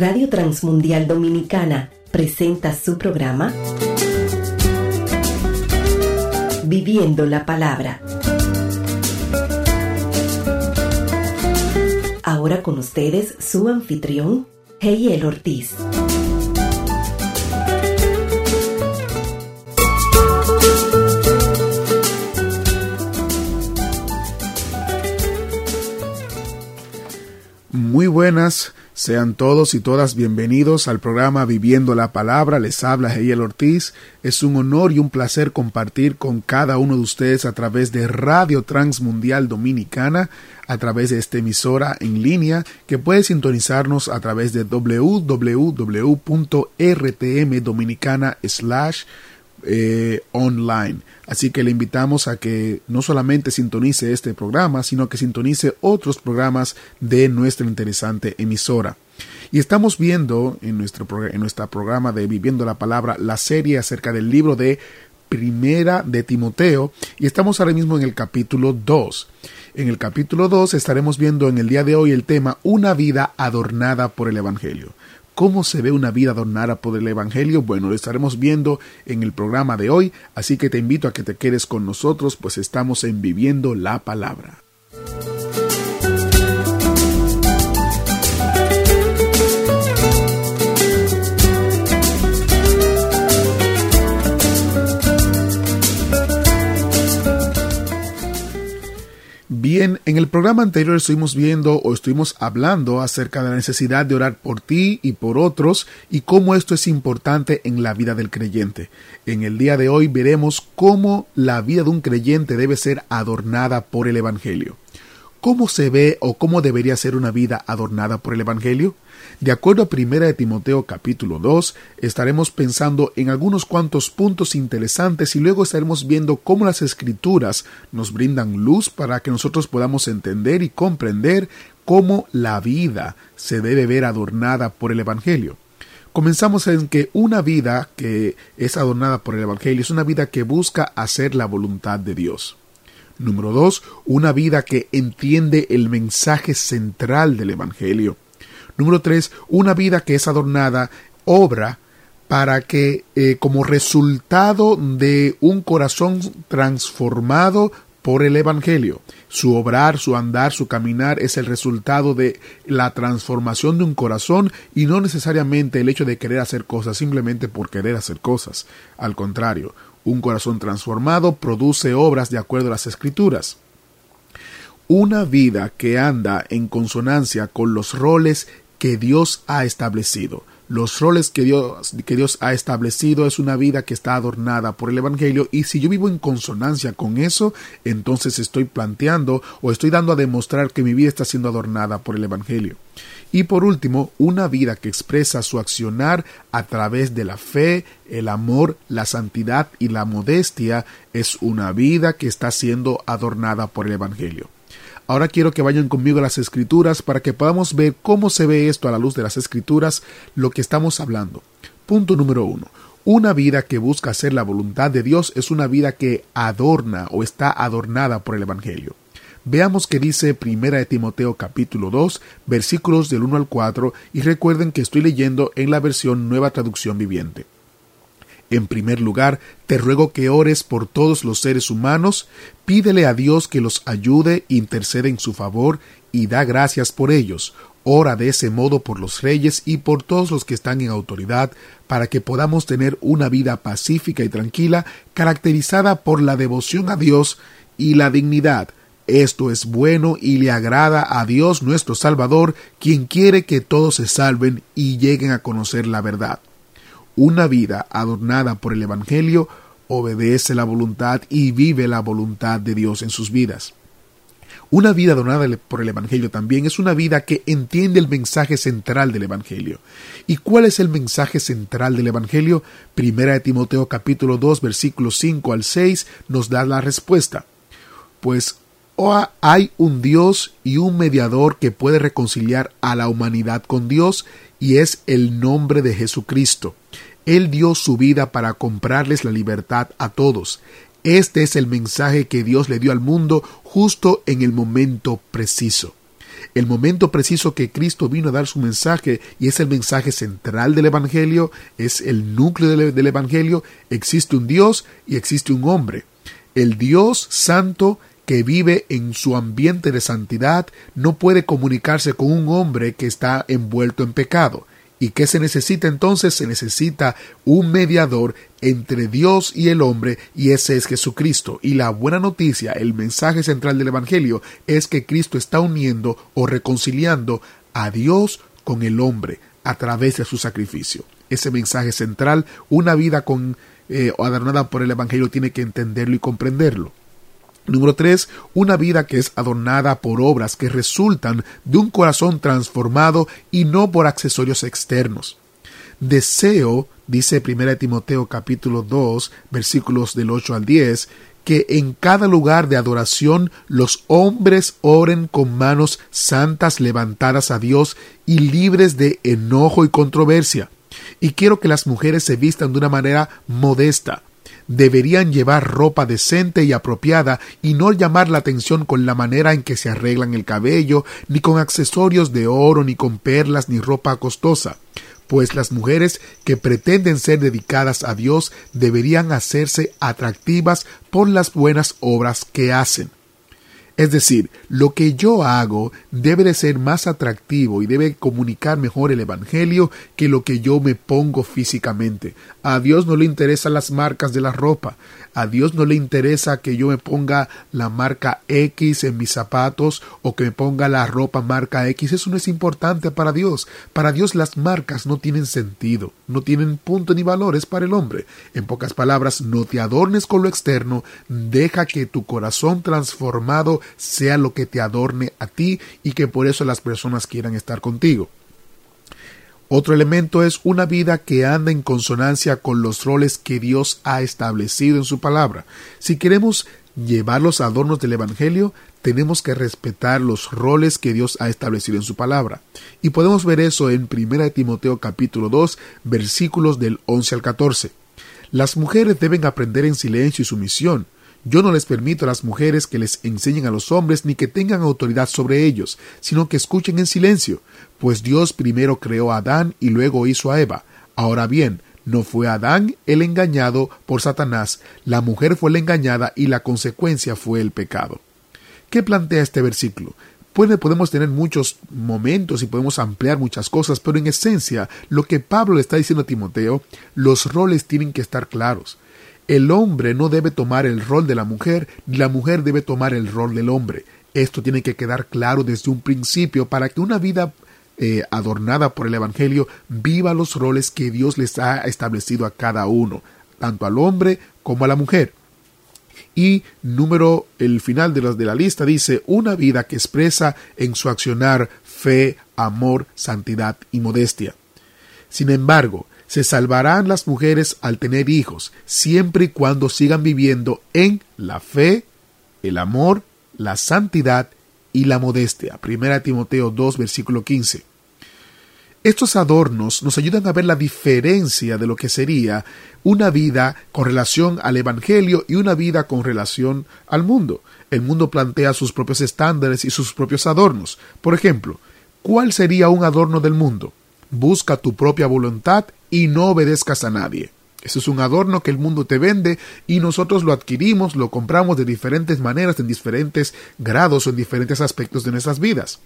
Radio Transmundial Dominicana presenta su programa Viviendo la Palabra. Ahora con ustedes su anfitrión, Heyel Ortiz. Muy buenas, sean todos y todas bienvenidos al programa Viviendo la Palabra. Les habla Heyel Ortiz. Es un honor y un placer compartir con cada uno de ustedes a través de Radio Transmundial Dominicana, a través de esta emisora en línea que puede sintonizarnos a través de www.rtmdominicana.com/online. Así que le invitamos a que no solamente sintonice este programa, sino que sintonice otros programas de nuestra interesante emisora. Y estamos viendo en nuestro programa de Viviendo la Palabra la serie acerca del libro de Primera de Timoteo, y estamos ahora mismo en el capítulo 2. En el capítulo 2 estaremos viendo en el día de hoy el tema Una vida adornada por el Evangelio. ¿Cómo se ve una vida adornada por el Evangelio? Bueno, lo estaremos viendo en el programa de hoy, así que te invito a que te quedes con nosotros, pues estamos en Viviendo la Palabra. Bien, en el programa anterior estuvimos hablando acerca de la necesidad de orar por ti y por otros y cómo esto es importante en la vida del creyente. En el día de hoy veremos cómo la vida de un creyente debe ser adornada por el Evangelio. ¿Cómo se ve o cómo debería ser una vida adornada por el Evangelio? De acuerdo a 1 de Timoteo capítulo 2, estaremos pensando en algunos cuantos puntos interesantes y luego estaremos viendo cómo las Escrituras nos brindan luz para que nosotros podamos entender y comprender cómo la vida se debe ver adornada por el Evangelio. Comenzamos en que una vida que es adornada por el Evangelio es una vida que busca hacer la voluntad de Dios. Número 2, una vida que entiende el mensaje central del Evangelio. Número 3, una vida que es adornada, obra para que como resultado de un corazón transformado por el Evangelio. Su obrar, su andar, su caminar es el resultado de la transformación de un corazón y no necesariamente el hecho de querer hacer cosas simplemente por querer hacer cosas. Al contrario, un corazón transformado produce obras de acuerdo a las Escrituras. Una vida que anda en consonancia con los roles que Dios ha establecido. Los roles que Dios ha establecido es una vida que está adornada por el Evangelio, y si yo vivo en consonancia con eso, entonces estoy planteando o estoy dando a demostrar que mi vida está siendo adornada por el Evangelio. Y por último, una vida que expresa su accionar a través de la fe, el amor, la santidad y la modestia es una vida que está siendo adornada por el Evangelio. Ahora quiero que vayan conmigo a las Escrituras para que podamos ver cómo se ve esto a la luz de las Escrituras, lo que estamos hablando. Punto número 1. Una vida que busca hacer la voluntad de Dios es una vida que adorna o está adornada por el Evangelio. Veamos qué dice 1 de Timoteo capítulo 2, versículos del 1 al 4, y recuerden que estoy leyendo en la versión Nueva Traducción Viviente. En primer lugar, te ruego que ores por todos los seres humanos, pídele a Dios que los ayude, intercede en su favor y da gracias por ellos. Ora de ese modo por los reyes y por todos los que están en autoridad, para que podamos tener una vida pacífica y tranquila, caracterizada por la devoción a Dios y la dignidad. Esto es bueno y le agrada a Dios nuestro Salvador, quien quiere que todos se salven y lleguen a conocer la verdad. Una vida adornada por el Evangelio obedece la voluntad y vive la voluntad de Dios en sus vidas. Una vida adornada por el Evangelio también es una vida que entiende el mensaje central del Evangelio. ¿Y cuál es el mensaje central del Evangelio? Primera de Timoteo capítulo 2, versículos 5 al 6 nos da la respuesta. Pues hay un Dios y un mediador que puede reconciliar a la humanidad con Dios, y es el nombre de Jesucristo. Él dio su vida para comprarles la libertad a todos. Este es el mensaje que Dios le dio al mundo justo en el momento preciso. El momento preciso que Cristo vino a dar su mensaje, y es el mensaje central del Evangelio, es el núcleo del Evangelio. Existe un Dios y existe un hombre. El Dios santo que vive en su ambiente de santidad no puede comunicarse con un hombre que está envuelto en pecado. ¿Y qué se necesita entonces? Se necesita un mediador entre Dios y el hombre, y ese es Jesucristo. Y la buena noticia, el mensaje central del Evangelio, es que Cristo está uniendo o reconciliando a Dios con el hombre a través de su sacrificio. Ese mensaje central, una vida adornada por el Evangelio tiene que entenderlo y comprenderlo. Número 3. Una vida que es adornada por obras que resultan de un corazón transformado y no por accesorios externos. Deseo, dice Primera de Timoteo capítulo 2, versículos del 8 al 10, que en cada lugar de adoración los hombres oren con manos santas levantadas a Dios y libres de enojo y controversia. Y quiero que las mujeres se vistan de una manera modesta. Deberían llevar ropa decente y apropiada y no llamar la atención con la manera en que se arreglan el cabello, ni con accesorios de oro, ni con perlas, ni ropa costosa. Pues las mujeres que pretenden ser dedicadas a Dios deberían hacerse atractivas por las buenas obras que hacen. Es decir, lo que yo hago debe de ser más atractivo y debe comunicar mejor el Evangelio que lo que yo me pongo físicamente. A Dios no le interesan las marcas de la ropa. A Dios no le interesa que yo me ponga la marca X en mis zapatos o que me ponga la ropa marca X. Eso no es importante para Dios. Para Dios las marcas no tienen sentido, no tienen punto ni valores para el hombre. En pocas palabras, no te adornes con lo externo. Deja que tu corazón transformado sea lo que te adorne a ti y que por eso las personas quieran estar contigo. Otro elemento es una vida que anda en consonancia con los roles que Dios ha establecido en su palabra. Si queremos llevar los adornos del Evangelio, tenemos que respetar los roles que Dios ha establecido en su palabra. Y podemos ver eso en 1 Timoteo capítulo 2, versículos del 11 al 14. Las mujeres deben aprender en silencio y sumisión. Yo no les permito a las mujeres que les enseñen a los hombres ni que tengan autoridad sobre ellos, sino que escuchen en silencio, pues Dios primero creó a Adán y luego hizo a Eva. Ahora bien, no fue Adán el engañado por Satanás, la mujer fue la engañada y la consecuencia fue el pecado. ¿Qué plantea este versículo? Pues podemos tener muchos momentos y podemos ampliar muchas cosas, pero en esencia, lo que Pablo le está diciendo a Timoteo, los roles tienen que estar claros. El hombre no debe tomar el rol de la mujer, ni la mujer debe tomar el rol del hombre. Esto tiene que quedar claro desde un principio para que una vida adornada por el Evangelio viva los roles que Dios les ha establecido a cada uno, tanto al hombre como a la mujer. Y el final de la lista dice, una vida que expresa en su accionar fe, amor, santidad y modestia. Sin embargo, se salvarán las mujeres al tener hijos, siempre y cuando sigan viviendo en la fe, el amor, la santidad y la modestia. Primera Timoteo 2, versículo 15. Estos adornos nos ayudan a ver la diferencia de lo que sería una vida con relación al Evangelio y una vida con relación al mundo. El mundo plantea sus propios estándares y sus propios adornos. Por ejemplo, ¿cuál sería un adorno del mundo? Busca tu propia voluntad y no obedezcas a nadie. Eso es un adorno que el mundo te vende y nosotros lo adquirimos, lo compramos de diferentes maneras, en diferentes grados o en diferentes aspectos de nuestras vidas.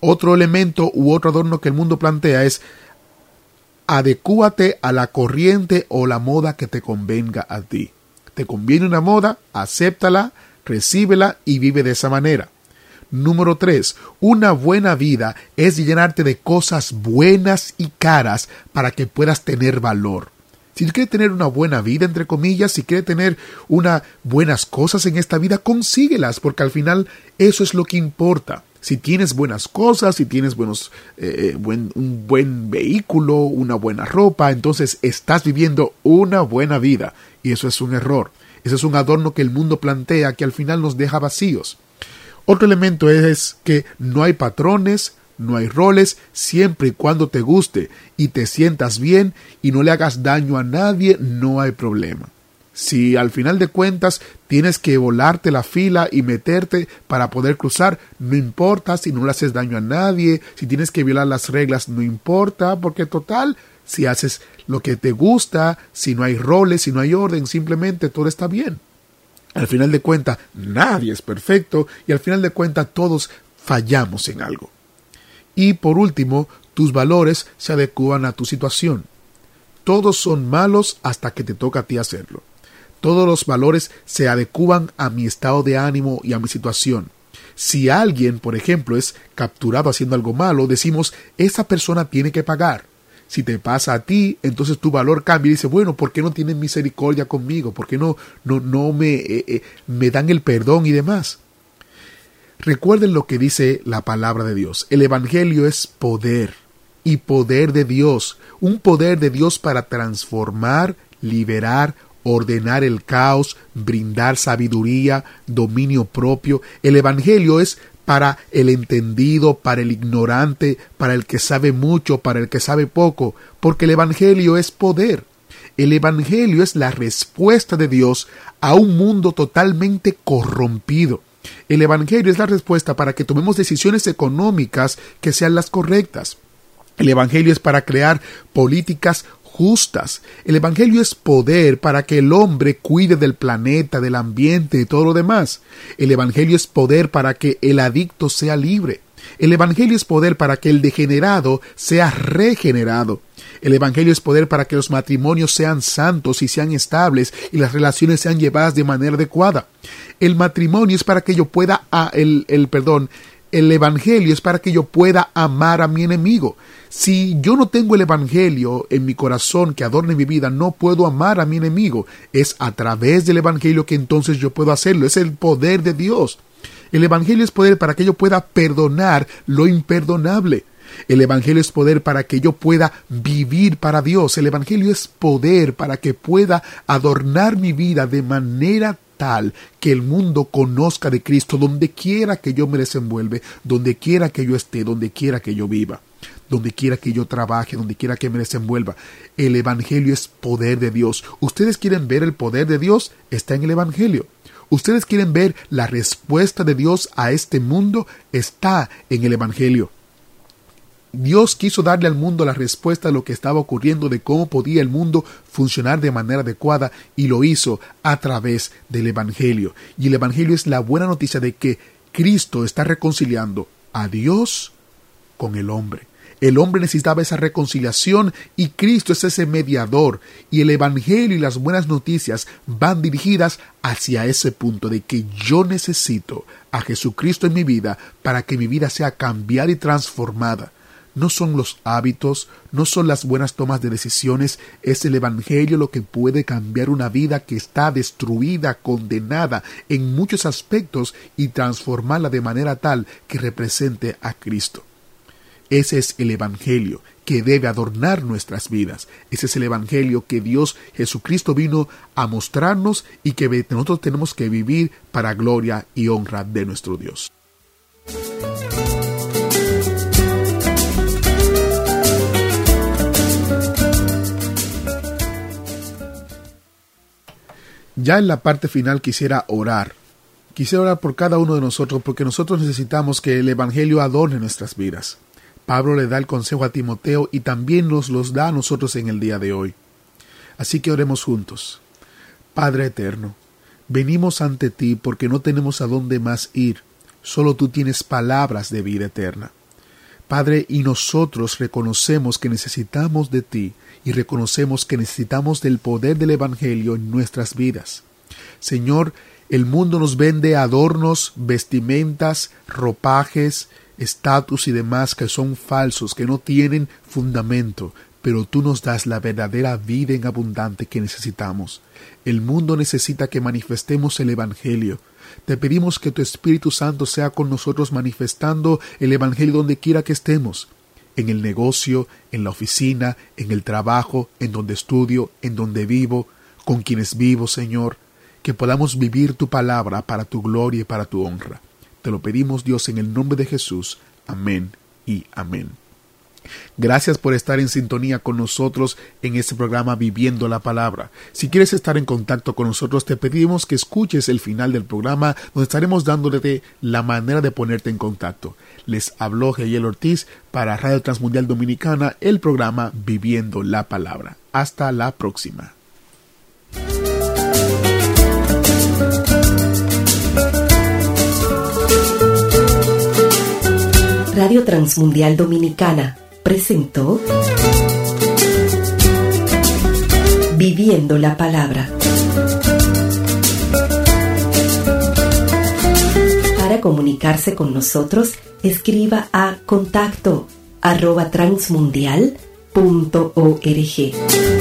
Otro elemento u otro adorno que el mundo plantea es adecúate a la corriente o la moda que te convenga a ti. Te conviene una moda, acéptala, recíbela y vive de esa manera. Número 3. Una buena vida es llenarte de cosas buenas y caras para que puedas tener valor. Si quieres tener una buena vida, entre comillas, si quieres tener unas buenas cosas en esta vida, consíguelas, porque al final eso es lo que importa. Si tienes buenas cosas, si tienes un buen vehículo, una buena ropa, entonces estás viviendo una buena vida. Y eso es un error. Ese es un adorno que el mundo plantea que al final nos deja vacíos. Otro elemento es que no hay patrones, no hay roles, siempre y cuando te guste y te sientas bien y no le hagas daño a nadie, no hay problema. Si al final de cuentas Tienes que volarte la fila y meterte para poder cruzar. No importa si no le haces daño a nadie, si tienes que violar las reglas, no importa, porque total, si haces lo que te gusta, si no hay roles, si no hay orden, simplemente todo está bien. Al final de cuentas, nadie es perfecto y al final de cuentas todos fallamos en algo. Y por último, tus valores se adecúan a tu situación. Todos son malos hasta que te toca a ti hacerlo. Todos los valores se adecúan a mi estado de ánimo y a mi situación. Si alguien, por ejemplo, es capturado haciendo algo malo, decimos, esa persona tiene que pagar. Si te pasa a ti, entonces tu valor cambia y dices, bueno, ¿por qué no tienen misericordia conmigo? ¿Por qué no me dan el perdón y demás? Recuerden lo que dice la palabra de Dios. El Evangelio es poder y poder de Dios. Un poder de Dios para transformar, liberar, ordenar el caos, brindar sabiduría, dominio propio. El Evangelio es para el entendido, para el ignorante, para el que sabe mucho, para el que sabe poco, porque el Evangelio es poder. El Evangelio es la respuesta de Dios a un mundo totalmente corrompido. El Evangelio es la respuesta para que tomemos decisiones económicas que sean las correctas. El Evangelio es para crear políticas justas. El Evangelio es poder para que el hombre cuide del planeta, del ambiente y todo lo demás. El Evangelio es poder para que el adicto sea libre. El Evangelio es poder para que el degenerado sea regenerado. El Evangelio es poder para que los matrimonios sean santos y sean estables y las relaciones sean llevadas de manera adecuada. El Evangelio es para que yo pueda amar a mi enemigo. Si yo no tengo el Evangelio en mi corazón que adorne mi vida, no puedo amar a mi enemigo. Es a través del Evangelio que entonces yo puedo hacerlo. Es el poder de Dios. El Evangelio es poder para que yo pueda perdonar lo imperdonable. El Evangelio es poder para que yo pueda vivir para Dios. El Evangelio es poder para que pueda adornar mi vida de manera tal que el mundo conozca de Cristo donde quiera que yo me desenvuelve, donde quiera que yo esté, donde quiera que yo viva, donde quiera que yo trabaje, donde quiera que me desenvuelva. El Evangelio es poder de Dios. ¿Ustedes quieren ver el poder de Dios? Está en el Evangelio. ¿Ustedes quieren ver la respuesta de Dios a este mundo? Está en el Evangelio. Dios quiso darle al mundo la respuesta a lo que estaba ocurriendo, de cómo podía el mundo funcionar de manera adecuada, y lo hizo a través del Evangelio. Y el Evangelio es la buena noticia de que Cristo está reconciliando a Dios con el hombre. El hombre necesitaba esa reconciliación y Cristo es ese mediador. Y el Evangelio y las buenas noticias van dirigidas hacia ese punto de que yo necesito a Jesucristo en mi vida para que mi vida sea cambiada y transformada. No son los hábitos, no son las buenas tomas de decisiones, es el Evangelio lo que puede cambiar una vida que está destruida, condenada en muchos aspectos y transformarla de manera tal que represente a Cristo. Ese es el Evangelio que debe adornar nuestras vidas. Ese es el Evangelio que Dios Jesucristo vino a mostrarnos y que nosotros tenemos que vivir para gloria y honra de nuestro Dios. Ya en la parte final quisiera orar. Quisiera orar por cada uno de nosotros porque nosotros necesitamos que el Evangelio adorne nuestras vidas. Pablo le da el consejo a Timoteo y también nos los da a nosotros en el día de hoy. Así que oremos juntos. Padre eterno, venimos ante ti porque no tenemos a dónde más ir. Solo tú tienes palabras de vida eterna. Padre, y nosotros reconocemos que necesitamos de ti y reconocemos que necesitamos del poder del Evangelio en nuestras vidas. Señor, el mundo nos vende adornos, vestimentas, ropajes, estatus y demás que son falsos, que no tienen fundamento, pero tú nos das la verdadera vida en abundante que necesitamos. El mundo necesita que manifestemos el Evangelio. Te pedimos que tu Espíritu Santo sea con nosotros manifestando el Evangelio donde quiera que estemos, en el negocio, en la oficina, en el trabajo, en donde estudio, en donde vivo, con quienes vivo, Señor, que podamos vivir tu palabra para tu gloria y para tu honra. Te lo pedimos, Dios, en el nombre de Jesús. Amén y amén. Gracias por estar en sintonía con nosotros en este programa Viviendo la Palabra. Si quieres estar en contacto con nosotros, te pedimos que escuches el final del programa, donde estaremos dándote la manera de ponerte en contacto. Les habló Heyel Ortiz para Radio Transmundial Dominicana, el programa Viviendo la Palabra. Hasta la próxima. Radio Transmundial Dominicana presentó Viviendo la Palabra. Para comunicarse con nosotros, escriba a contacto@transmundial.org.